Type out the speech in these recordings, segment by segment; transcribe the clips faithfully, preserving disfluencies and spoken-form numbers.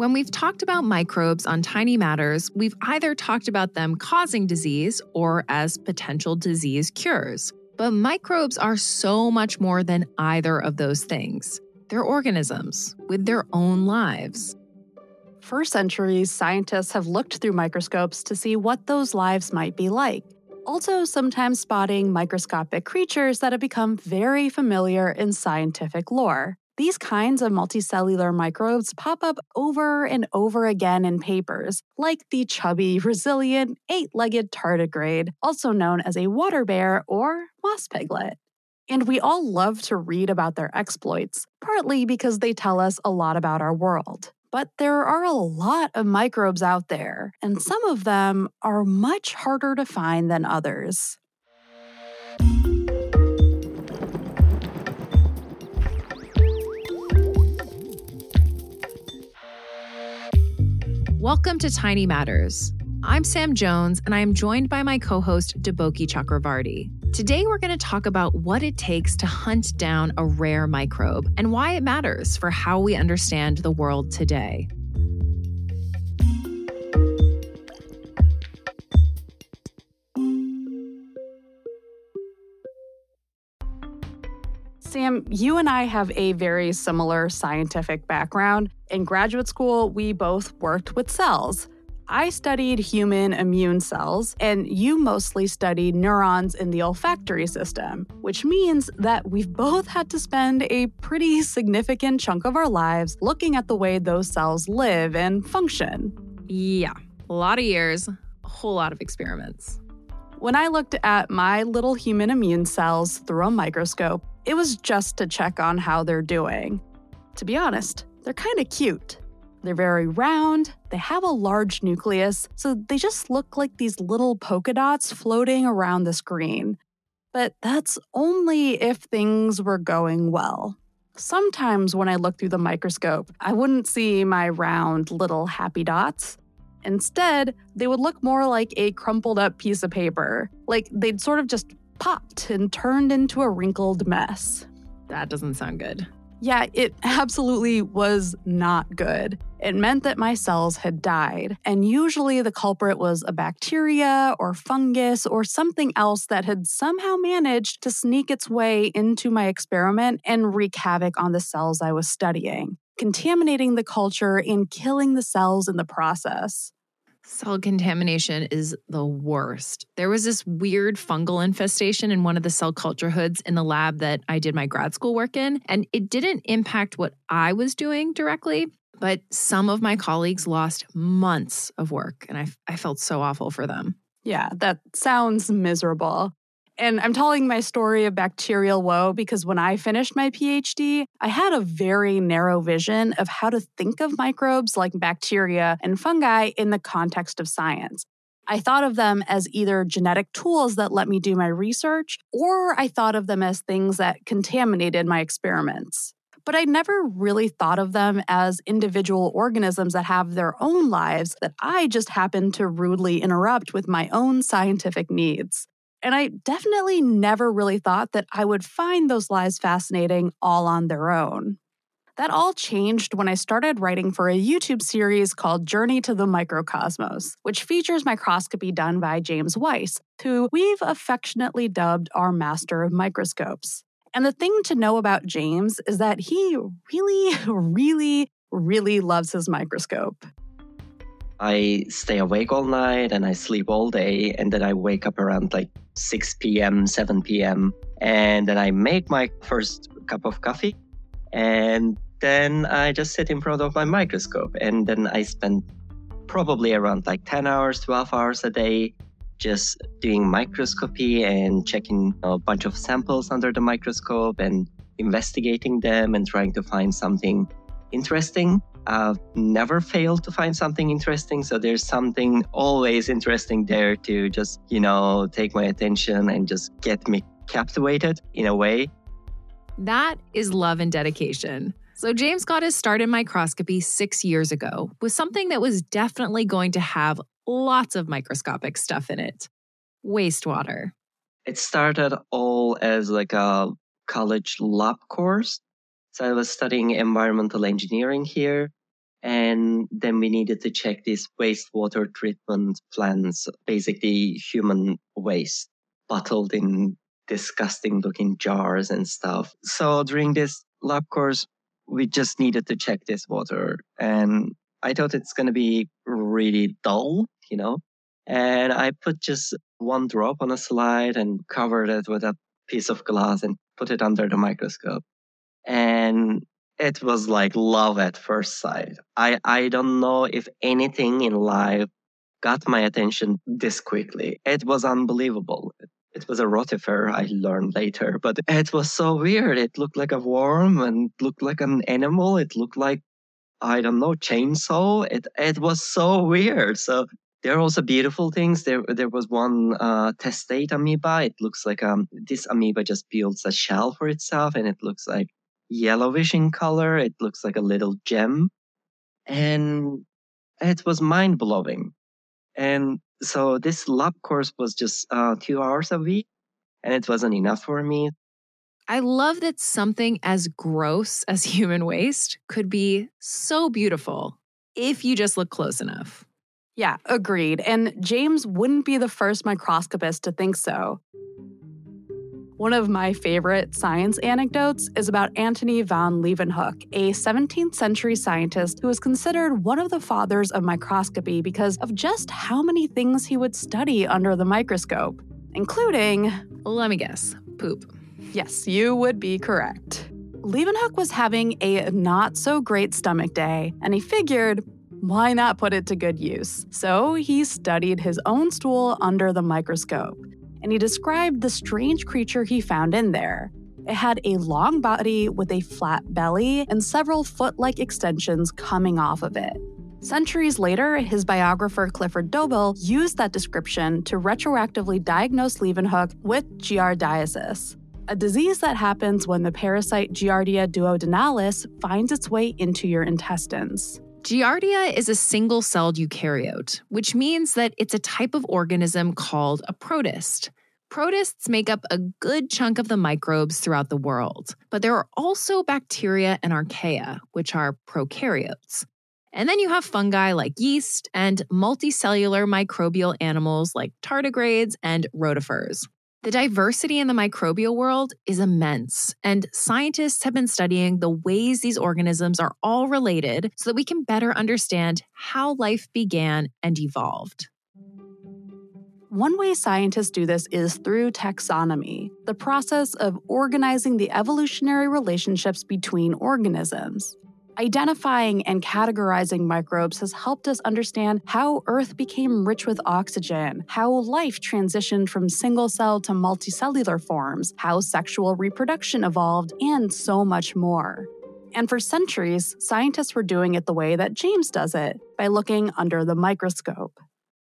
When we've talked about microbes on Tiny Matters, we've either talked about them causing disease or as potential disease cures. But microbes are so much more than either of those things. They're organisms with their own lives. For centuries, scientists have looked through microscopes to see what those lives might be like, also sometimes spotting microscopic creatures that have become very familiar in scientific lore. These kinds of multicellular microbes pop up over and over again in papers, like the chubby, resilient, eight-legged tardigrade, also known as a water bear or moss piglet. And we all love to read about their exploits, partly because they tell us a lot about our world. But there are a lot of microbes out there, and some of them are much harder to find than others. Welcome to Tiny Matters. I'm Sam Jones, and I am joined by my co-host, Deboki Chakravarty. Today, we're going to talk about what it takes to hunt down a rare microbe and why it matters for how we understand the world today. Sam, you and I have a very similar scientific background. In graduate school, we both worked with cells. I studied human immune cells, and you mostly studied neurons in the olfactory system, which means that we've both had to spend a pretty significant chunk of our lives looking at the way those cells live and function. Yeah, a lot of years, a whole lot of experiments. When I looked at my little human immune cells through a microscope, it was just to check on how they're doing. To be honest, they're kind of cute. They're very round, they have a large nucleus, so they just look like these little polka dots floating around the screen. But that's only if things were going well. Sometimes when I look through the microscope, I wouldn't see my round little happy dots. Instead, they would look more like a crumpled up piece of paper, like they'd sort of just popped and turned into a wrinkled mess. That doesn't sound good. Yeah, it absolutely was not good. It meant that my cells had died, and usually the culprit was a bacteria or fungus or something else that had somehow managed to sneak its way into my experiment and wreak havoc on the cells I was studying, contaminating the culture and killing the cells in the process. Cell contamination is the worst. There was this weird fungal infestation in one of the cell culture hoods in the lab that I did my grad school work in, and it didn't impact what I was doing directly, but some of my colleagues lost months of work, and I, I felt so awful for them. Yeah, that sounds miserable. And I'm telling my story of bacterial woe because when I finished my PhD, I had a very narrow vision of how to think of microbes like bacteria and fungi in the context of science. I thought of them as either genetic tools that let me do my research, or I thought of them as things that contaminated my experiments. But I never really thought of them as individual organisms that have their own lives that I just happened to rudely interrupt with my own scientific needs. And I definitely never really thought that I would find those lives fascinating all on their own. That all changed when I started writing for a YouTube series called Journey to the Microcosmos, which features microscopy done by James Weiss, who we've affectionately dubbed our master of microscopes. And the thing to know about James is that he really, really, really loves his microscope. I stay awake all night and I sleep all day, and then I wake up around like six p.m., seven p.m., and then I make my first cup of coffee, and then I just sit in front of my microscope, and then I spend probably around like ten hours, twelve hours a day just doing microscopy and checking a bunch of samples under the microscope and investigating them and trying to find something interesting. I've never failed to find something interesting, so there's something always interesting there to just, you know, take my attention and just get me captivated in a way. That is love and dedication. So James got his start in microscopy six years ago with something that was definitely going to have lots of microscopic stuff in it. Wastewater. It started all as like a college lab course. So I was studying environmental engineering here, And then we needed to check these wastewater treatment plants, basically human waste bottled in disgusting looking jars and stuff. So during this lab course, we just needed to check this water. And I thought it's going to be really dull, you know, and I put just one drop on a slide and covered it with a piece of glass and put it under the microscope. And it was like love at first sight. I, I don't know if anything in life got my attention this quickly. It was unbelievable. It was a rotifer, I learned later, but it was so weird. It looked like a worm and looked like an animal. It looked like, I don't know, chainsaw. It it was so weird. So there are also beautiful things. There there was one uh, testate amoeba. It looks like um this amoeba just builds a shell for itself, and it looks like yellowish in color. It looks like a little gem. And it was mind-blowing. And so this lab course was just uh, two hours a week, and it wasn't enough for me. I love that something as gross as human waste could be so beautiful if you just look close enough. Yeah, agreed. And James wouldn't be the first microscopist to think so. One of my favorite science anecdotes is about Antony van Leeuwenhoek, a seventeenth century scientist who was considered one of the fathers of microscopy because of just how many things he would study under the microscope, including... Let me guess, poop. Yes, you would be correct. Leeuwenhoek was having a not-so-great stomach day, and he figured, why not put it to good use? So he studied his own stool under the microscope, and he described the strange creature he found in there. It had a long body with a flat belly and several foot-like extensions coming off of it. Centuries later, his biographer Clifford Dobell used that description to retroactively diagnose Leeuwenhoek with giardiasis, a disease that happens when the parasite Giardia duodenalis finds its way into your intestines. Giardia is a single-celled eukaryote, which means that it's a type of organism called a protist. Protists make up a good chunk of the microbes throughout the world, but there are also bacteria and archaea, which are prokaryotes. And then you have fungi like yeast and multicellular microbial animals like tardigrades and rotifers. The diversity in the microbial world is immense, and scientists have been studying the ways these organisms are all related so that we can better understand how life began and evolved. One way scientists do this is through taxonomy, the process of organizing the evolutionary relationships between organisms. Identifying and categorizing microbes has helped us understand how Earth became rich with oxygen, how life transitioned from single cell to multicellular forms, how sexual reproduction evolved, and so much more. And for centuries, scientists were doing it the way that James does it, by looking under the microscope.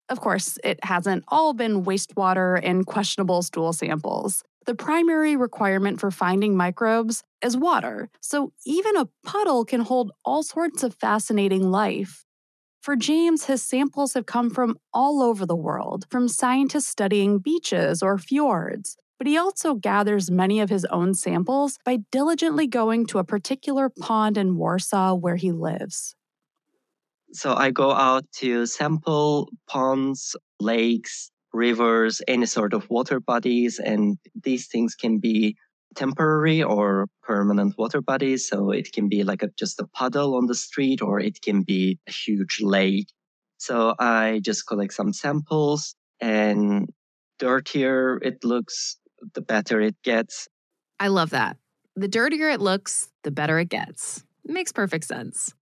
Of course, it hasn't all been wastewater and questionable stool samples. The primary requirement for finding microbes is water, so even a puddle can hold all sorts of fascinating life. For James, his samples have come from all over the world, from scientists studying beaches or fjords, but he also gathers many of his own samples by diligently going to a particular pond in Warsaw where he lives. So I go out to sample ponds, lakes, rivers, any sort of water bodies, and these things can be temporary or permanent water bodies. So it can be like a, just a puddle on the street, or it can be a huge lake. So I just collect some samples, and the dirtier it looks, the better it gets. I love that. The dirtier it looks, the better it gets. It makes perfect sense.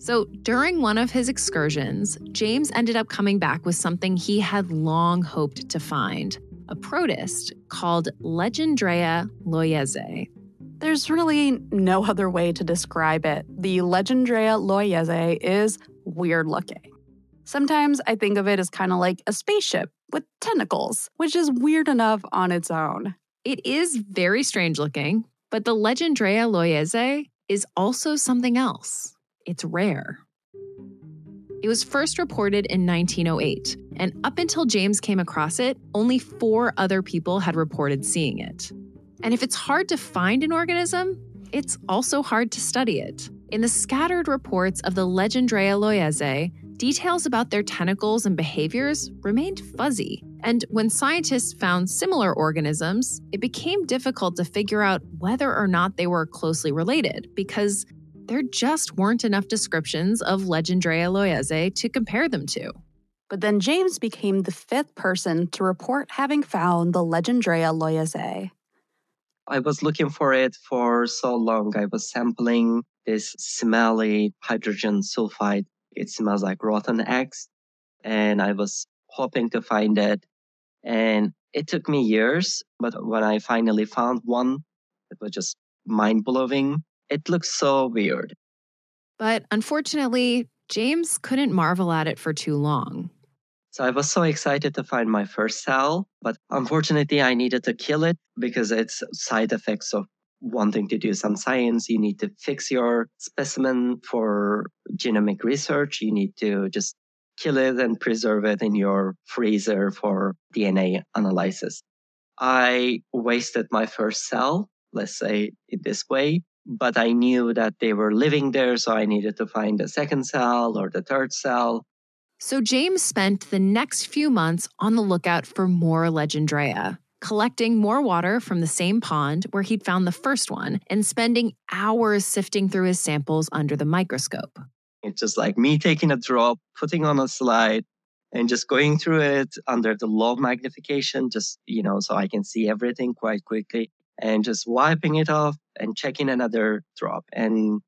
So during one of his excursions, James ended up coming back with something he had long hoped to find, a protist called Legendrea loyezae. There's really no other way to describe it. The Legendrea loyezae is weird looking. Sometimes I think of it as kind of like a spaceship with tentacles, which is weird enough on its own. It is very strange looking, but the Legendrea loyezae is also something else. It's rare. It was first reported in nineteen oh eight, and up until James came across it, only four other people had reported seeing it. And if it's hard to find an organism, it's also hard to study it. In the scattered reports of the Legendrea loyezae, details about their tentacles and behaviors remained fuzzy. And when scientists found similar organisms, it became difficult to figure out whether or not they were closely related, because there just weren't enough descriptions of Legendrea loyezae to compare them to. But then James became the fifth person to report having found the Legendrea loyezae. I was looking for it for so long. I was sampling this smelly hydrogen sulfide. It smells like rotten eggs. And I was hoping to find it. And it took me years. But when I finally found one, it was just mind-blowing. It looked so weird. But unfortunately, James couldn't marvel at it for too long. So I was so excited to find my first cell, but unfortunately I needed to kill it because it's side effects of wanting to do some science. You need to fix your specimen for genomic research. You need to just kill it and preserve it in your freezer for D N A analysis. I wasted my first cell, let's say it this way, but I knew that they were living there, so I needed to find a second cell or the third cell. So James spent the next few months on the lookout for more Legendrea, collecting more water from the same pond where he'd found the first one and spending hours sifting through his samples under the microscope. It's just like me taking a drop, putting on a slide, and just going through it under the low magnification, just, you know, so I can see everything quite quickly, and just wiping it off and checking another drop. And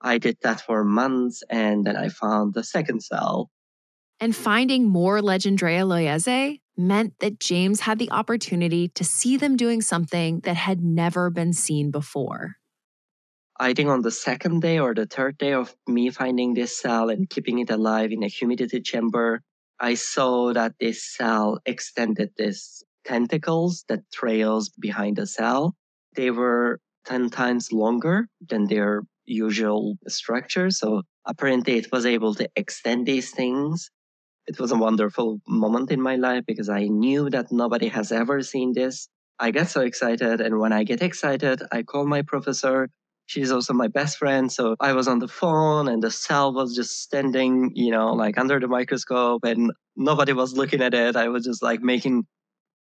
I did that for months, and then I found the second cell. And finding more Legendrea loyezae meant that James had the opportunity to see them doing something that had never been seen before. I think on the second day or the third day of me finding this cell and keeping it alive in a humidity chamber, I saw that this cell extended these tentacles that trails behind the cell. They were ten times longer than their usual structure, so apparently it was able to extend these things. It was a wonderful moment in my life because I knew that nobody has ever seen this. I get so excited, and when I get excited, I call my professor. She's also my best friend, so I was on the phone, and the cell was just standing, you know, like under the microscope, and nobody was looking at it. I was just like making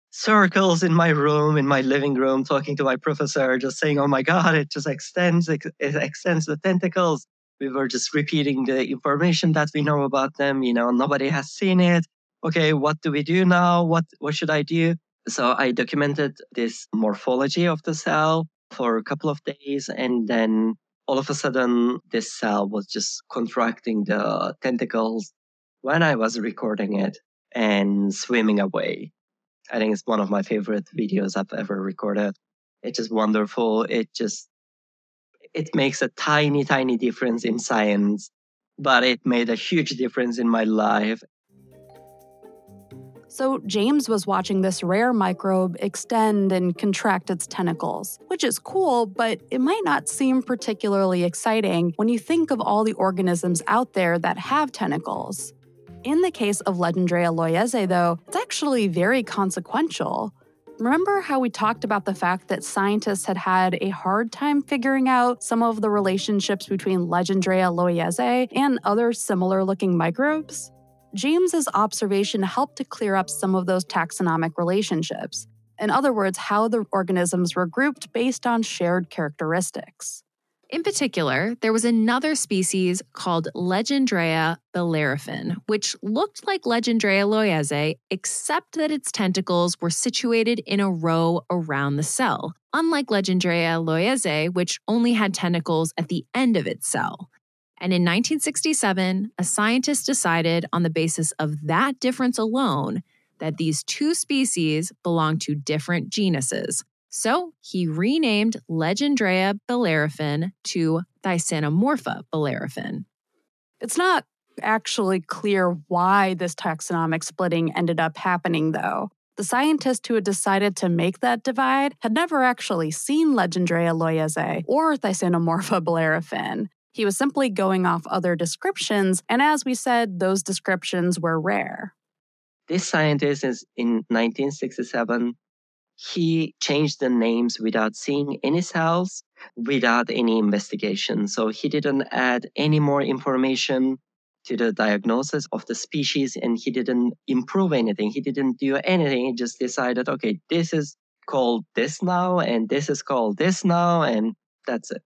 circles in my room, in my living room, talking to my professor, just saying, oh my God, it just extends, it extends the tentacles. We were just repeating the information that we know about them. You know, nobody has seen it. Okay, what do we do now? What what should I do? So I documented this morphology of the cell for a couple of days. And then all of a sudden, this cell was just contracting the tentacles when I was recording it and swimming away. I think it's one of my favorite videos I've ever recorded. It's just wonderful. It just... It makes a tiny, tiny difference in science, but it made a huge difference in my life. So James was watching this rare microbe extend and contract its tentacles, which is cool, but it might not seem particularly exciting when you think of all the organisms out there that have tentacles. In the case of Legendrea loyezae, though, it's actually very consequential. Remember how we talked about the fact that scientists had had a hard time figuring out some of the relationships between Legendrea loyezae and other similar-looking microbes? James's observation helped to clear up some of those taxonomic relationships. In other words, how the organisms were grouped based on shared characteristics. In particular, there was another species called Legendrea bellerophon, which looked like Legendrea loyezae, except that its tentacles were situated in a row around the cell, unlike Legendrea loyezae, which only had tentacles at the end of its cell. And in nineteen sixty-seven, a scientist decided on the basis of that difference alone that these two species belong to different genuses. So he renamed Legendrea bellerophon to Thysanomorpha bellerophon. It's not actually clear why this taxonomic splitting ended up happening, though. The scientist who had decided to make that divide had never actually seen Legendrea loyezae or Thysanomorpha bellerophon. He was simply going off other descriptions, and as we said, those descriptions were rare. This scientist is in nineteen sixty-seven. He changed the names without seeing any cells without any investigation. So he didn't add any more information to the diagnosis of the species, and he didn't improve anything. He didn't do anything. He just decided, okay, this is called this now, and this is called this now, and that's it.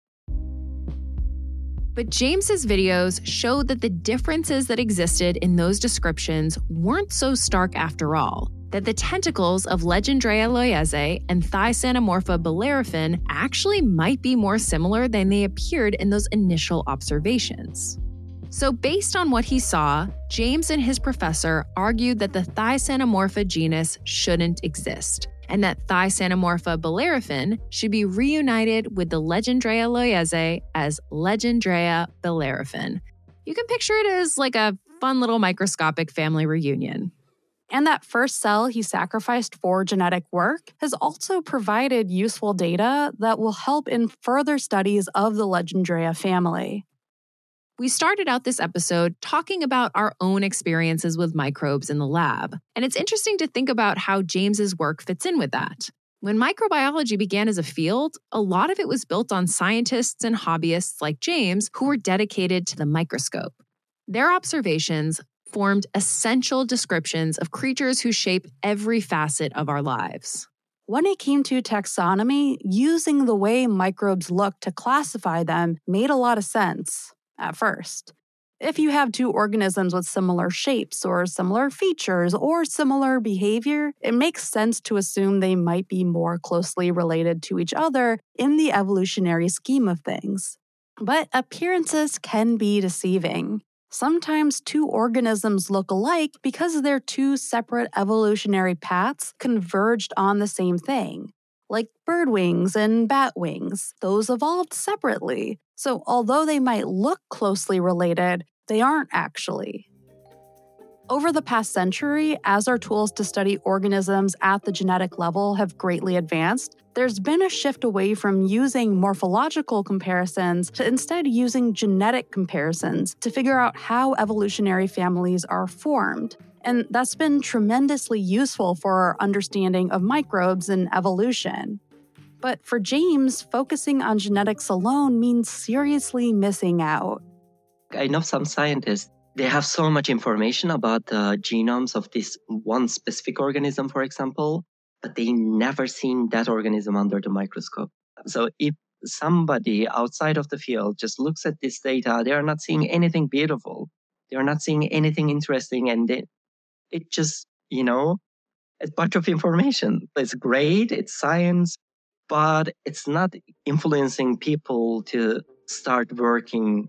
But James's videos showed that the differences that existed in those descriptions weren't so stark after all, that the tentacles of Legendrea loyezae and Thysanomorpha bellerophon actually might be more similar than they appeared in those initial observations. So based on what he saw, James and his professor argued that the Thysanomorpha genus shouldn't exist, and that Thysanomorpha bellerophon should be reunited with the Legendrea loyezae as Legendrea bellerophon. You can picture it as like a fun little microscopic family reunion. And that first cell he sacrificed for genetic work has also provided useful data that will help in further studies of the Legendrea family. We started out this episode talking about our own experiences with microbes in the lab, and it's interesting to think about how James's work fits in with that. When microbiology began as a field, a lot of it was built on scientists and hobbyists like James who were dedicated to the microscope. Their observations formed essential descriptions of creatures who shape every facet of our lives. When it came to taxonomy, using the way microbes look to classify them made a lot of sense. At first. If you have two organisms with similar shapes or similar features or similar behavior, it makes sense to assume they might be more closely related to each other in the evolutionary scheme of things. But appearances can be deceiving. Sometimes two organisms look alike because their two separate evolutionary paths converged on the same thing. Like bird wings and bat wings, those evolved separately. So although they might look closely related, they aren't actually. Over the past century, as our tools to study organisms at the genetic level have greatly advanced, there's been a shift away from using morphological comparisons to instead using genetic comparisons to figure out how evolutionary families are formed. And that's been tremendously useful for our understanding of microbes and evolution. But for James, focusing on genetics alone means seriously missing out. I know some scientists, they have so much information about the genomes of this one specific organism, for example, but they never seen that organism under the microscope. So if somebody outside of the field just looks at this data, they are not seeing anything beautiful. They are not seeing anything interesting, and they It just, you know, it's a bunch of information. It's great, it's science, but it's not influencing people to start working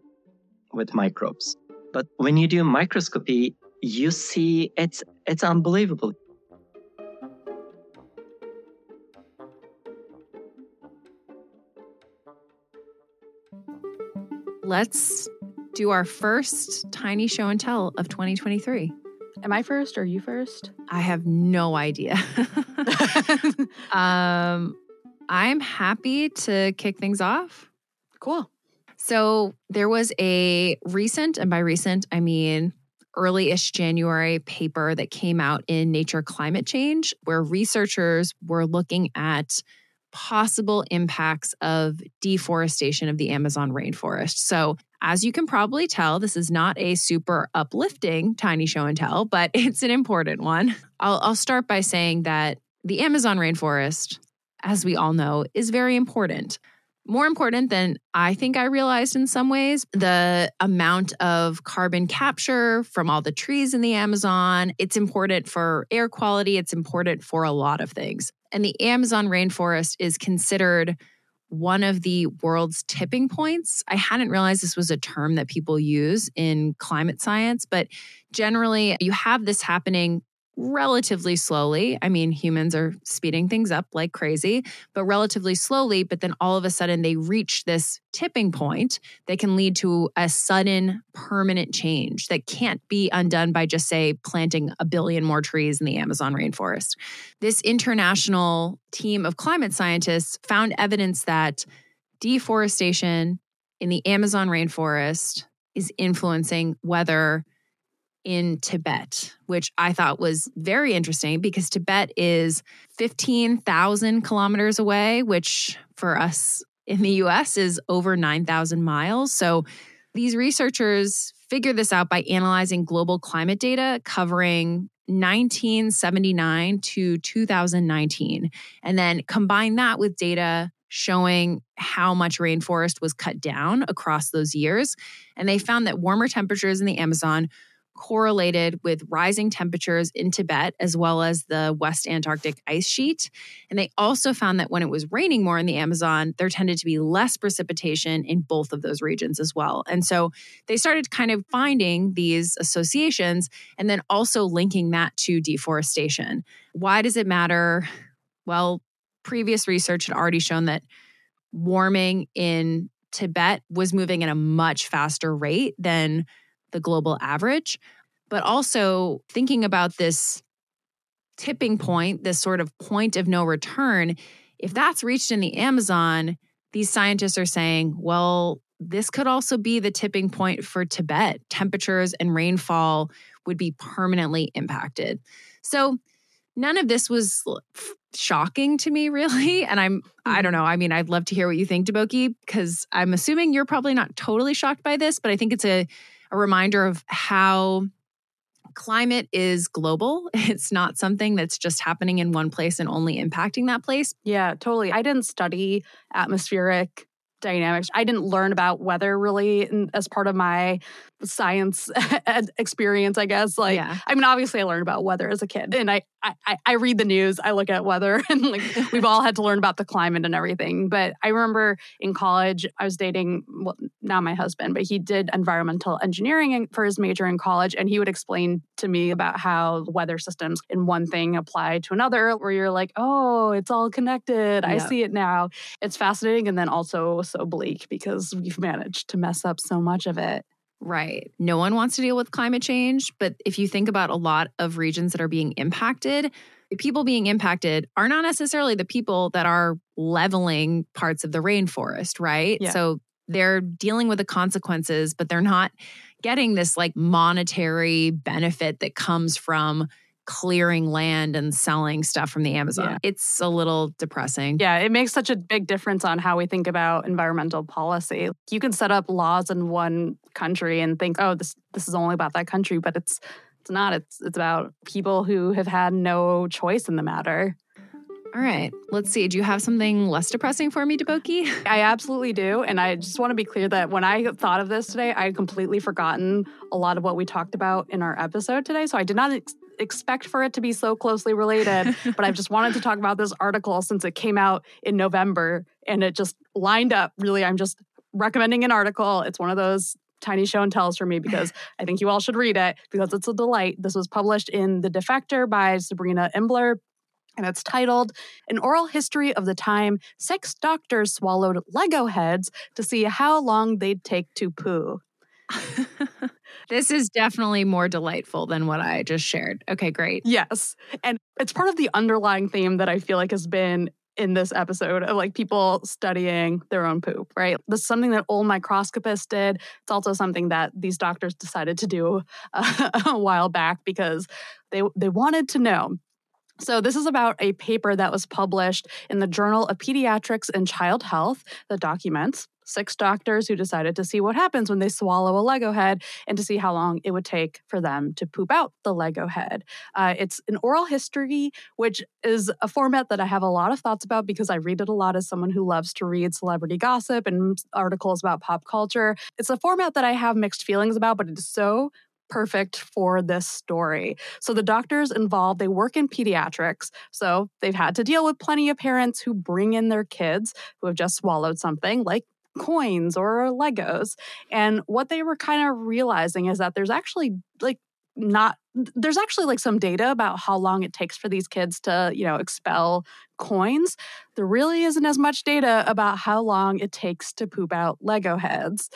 with microbes. But when you do microscopy, you see it's it's unbelievable. Let's do our first tiny show and tell of twenty twenty-three. Am I first or you first? I have no idea. um, I'm happy to kick things off. Cool. So there was a recent, and by recent, I mean early-ish January paper that came out in Nature Climate Change, where researchers were looking at possible impacts of deforestation of the Amazon rainforest. So as you can probably tell, this is not a super uplifting tiny show and tell, but it's an important one. I'll, I'll start by saying that the Amazon rainforest, as we all know, is very important. More important than I think I realized in some ways. The amount of carbon capture from all the trees in the Amazon, it's important for air quality, it's important for a lot of things. And the Amazon rainforest is considered one of the world's tipping points. I hadn't realized this was a term that people use in climate science, but generally you have this happening relatively slowly. I mean, humans are speeding things up like crazy, but relatively slowly. But then all of a sudden they reach this tipping point that can lead to a sudden permanent change that can't be undone by just, say, planting a billion more trees in the Amazon rainforest. This international team of climate scientists found evidence that deforestation in the Amazon rainforest is influencing weather in Tibet, which I thought was very interesting because Tibet is fifteen thousand kilometers away, which for us in the U S is over nine thousand miles. So these researchers figured this out by analyzing global climate data covering nineteen seventy-nine to two thousand nineteen. And then combine that with data showing how much rainforest was cut down across those years. And they found that warmer temperatures in the Amazon correlated with rising temperatures in Tibet, as well as the West Antarctic ice sheet. And they also found that when it was raining more in the Amazon, there tended to be less precipitation in both of those regions as well. And so they started kind of finding these associations and then also linking that to deforestation. Why does it matter? Well, previous research had already shown that warming in Tibet was moving at a much faster rate than the global average, but also thinking about this tipping point, this sort of point of no return, if that's reached in the Amazon, these scientists are saying, well, this could also be the tipping point for Tibet. Temperatures and rainfall would be permanently impacted. So none of this was shocking to me, really. And I'm, I don't know. I mean, I'd love to hear what you think, Deboki, because I'm assuming you're probably not totally shocked by this, but I think it's a A reminder of how climate is global. It's not something that's just happening in one place and only impacting that place. Yeah, totally. I didn't study atmospheric dynamics. I didn't learn about weather really as part of my science experience, I guess. Like, yeah. I mean, obviously I learned about weather as a kid. And I, I, I read the news, I look at weather, and like we've all had to learn about the climate and everything. But I remember in college, I was dating, well, not my husband, but he did environmental engineering for his major in college. And he would explain to me about how weather systems in one thing apply to another, where you're like, oh, it's all connected. Yeah. I see it now. It's fascinating. And then also so bleak because we've managed to mess up so much of it. Right. No one wants to deal with climate change. But if you think about a lot of regions that are being impacted, the people being impacted are not necessarily the people that are leveling parts of the rainforest, right? Yeah. So they're dealing with the consequences, but they're not getting this like monetary benefit that comes from clearing land and selling stuff from the Amazon. Yeah. It's a little depressing. Yeah, it makes such a big difference on how we think about environmental policy. You can set up laws in one country and think, oh, this this is only about that country, but it's it's not. It's it's about people who have had no choice in the matter. All right. Let's see. Do you have something less depressing for me, Deboki? I absolutely do. And I just want to be clear that when I thought of this today, I had completely forgotten a lot of what we talked about in our episode today. So I did not ex- expect for it to be so closely related, but I've just wanted to talk about this article since it came out in November and it just lined up. Really, I'm just recommending an article. It's one of those tiny show and tells for me because I think you all should read it because it's a delight. This was published in The Defector by Sabrina Imbler. And it's titled, An Oral History of the Time Six Doctors Swallowed Lego Heads to See How Long They'd Take to Poo. This is definitely more delightful than what I just shared. Okay, great. Yes. And it's part of the underlying theme that I feel like has been in this episode of like people studying their own poop, right? This is something that old microscopists did. It's also something that these doctors decided to do uh, a while back because they they wanted to know. So this is about a paper that was published in the Journal of Pediatrics and Child Health that documents six doctors who decided to see what happens when they swallow a Lego head and to see how long it would take for them to poop out the Lego head. Uh, it's an oral history, which is a format that I have a lot of thoughts about because I read it a lot as someone who loves to read celebrity gossip and articles about pop culture. It's a format that I have mixed feelings about, but it is so perfect for this story. So the doctors involved, they work in pediatrics. So they've had to deal with plenty of parents who bring in their kids who have just swallowed something like coins or Legos. And what they were kind of realizing is that there's actually like not, there's actually like some data about how long it takes for these kids to, you know, expel coins. There really isn't as much data about how long it takes to poop out Lego heads.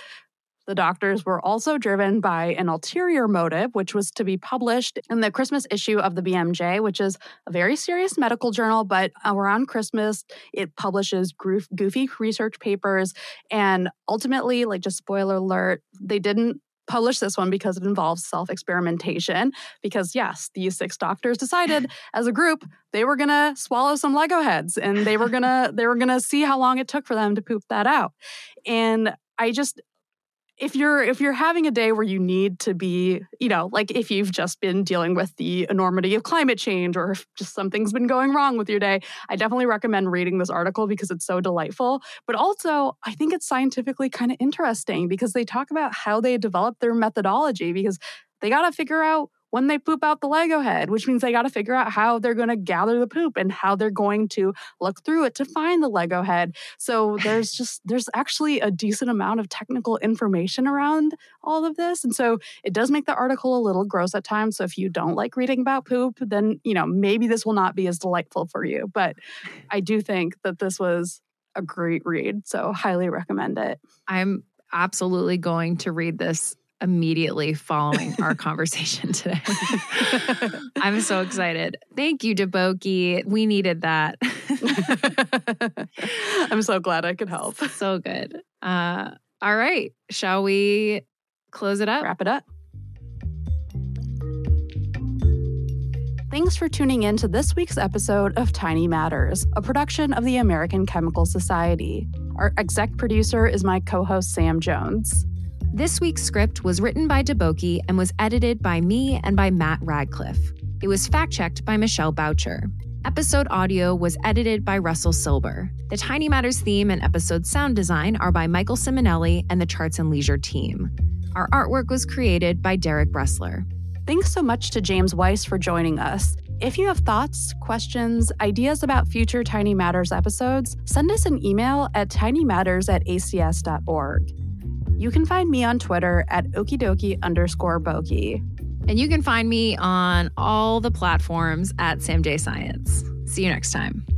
The doctors were also driven by an ulterior motive, which was to be published in the Christmas issue of the B M J, which is a very serious medical journal, but around Christmas, it publishes goofy research papers. And ultimately, like just spoiler alert, they didn't published this one because it involves self-experimentation. Because yes, these six doctors decided as a group they were gonna swallow some Lego heads, and they were gonna they were gonna see how long it took for them to poop that out. And I just, if you're if you're having a day where you need to be, you know, like if you've just been dealing with the enormity of climate change, or if just something's been going wrong with your day, I definitely recommend reading this article because it's so delightful. But also, I think it's scientifically kind of interesting because they talk about how they developed their methodology, because they got to figure out when they poop out the Lego head, which means they got to figure out how they're going to gather the poop and how they're going to look through it to find the Lego head. So there's just, there's actually a decent amount of technical information around all of this. And so it does make the article a little gross at times. So if you don't like reading about poop, then, you know, maybe this will not be as delightful for you. But I do think that this was a great read. So highly recommend it. I'm absolutely going to read this immediately following our conversation today. I'm so excited. Thank you, Deboki. We needed that. I'm so glad I could help. So good. Uh, all right. Shall we close it up? Wrap it up. Thanks for tuning in to this week's episode of Tiny Matters, a production of the American Chemical Society. Our exec producer is my co-host, Sam Jones. This week's script was written by Deboki and was edited by me and by Matt Radcliffe. It was fact-checked by Michelle Boucher. Episode audio was edited by Russell Silber. The Tiny Matters theme and episode sound design are by Michael Simonelli and the Charts and Leisure team. Our artwork was created by Derek Bressler. Thanks so much to James Weiss for joining us. If you have thoughts, questions, ideas about future Tiny Matters episodes, send us an email at tiny matters at a c s dot org. You can find me on Twitter at okidoki underscore boki. And you can find me on all the platforms at Sam J Science. See you next time.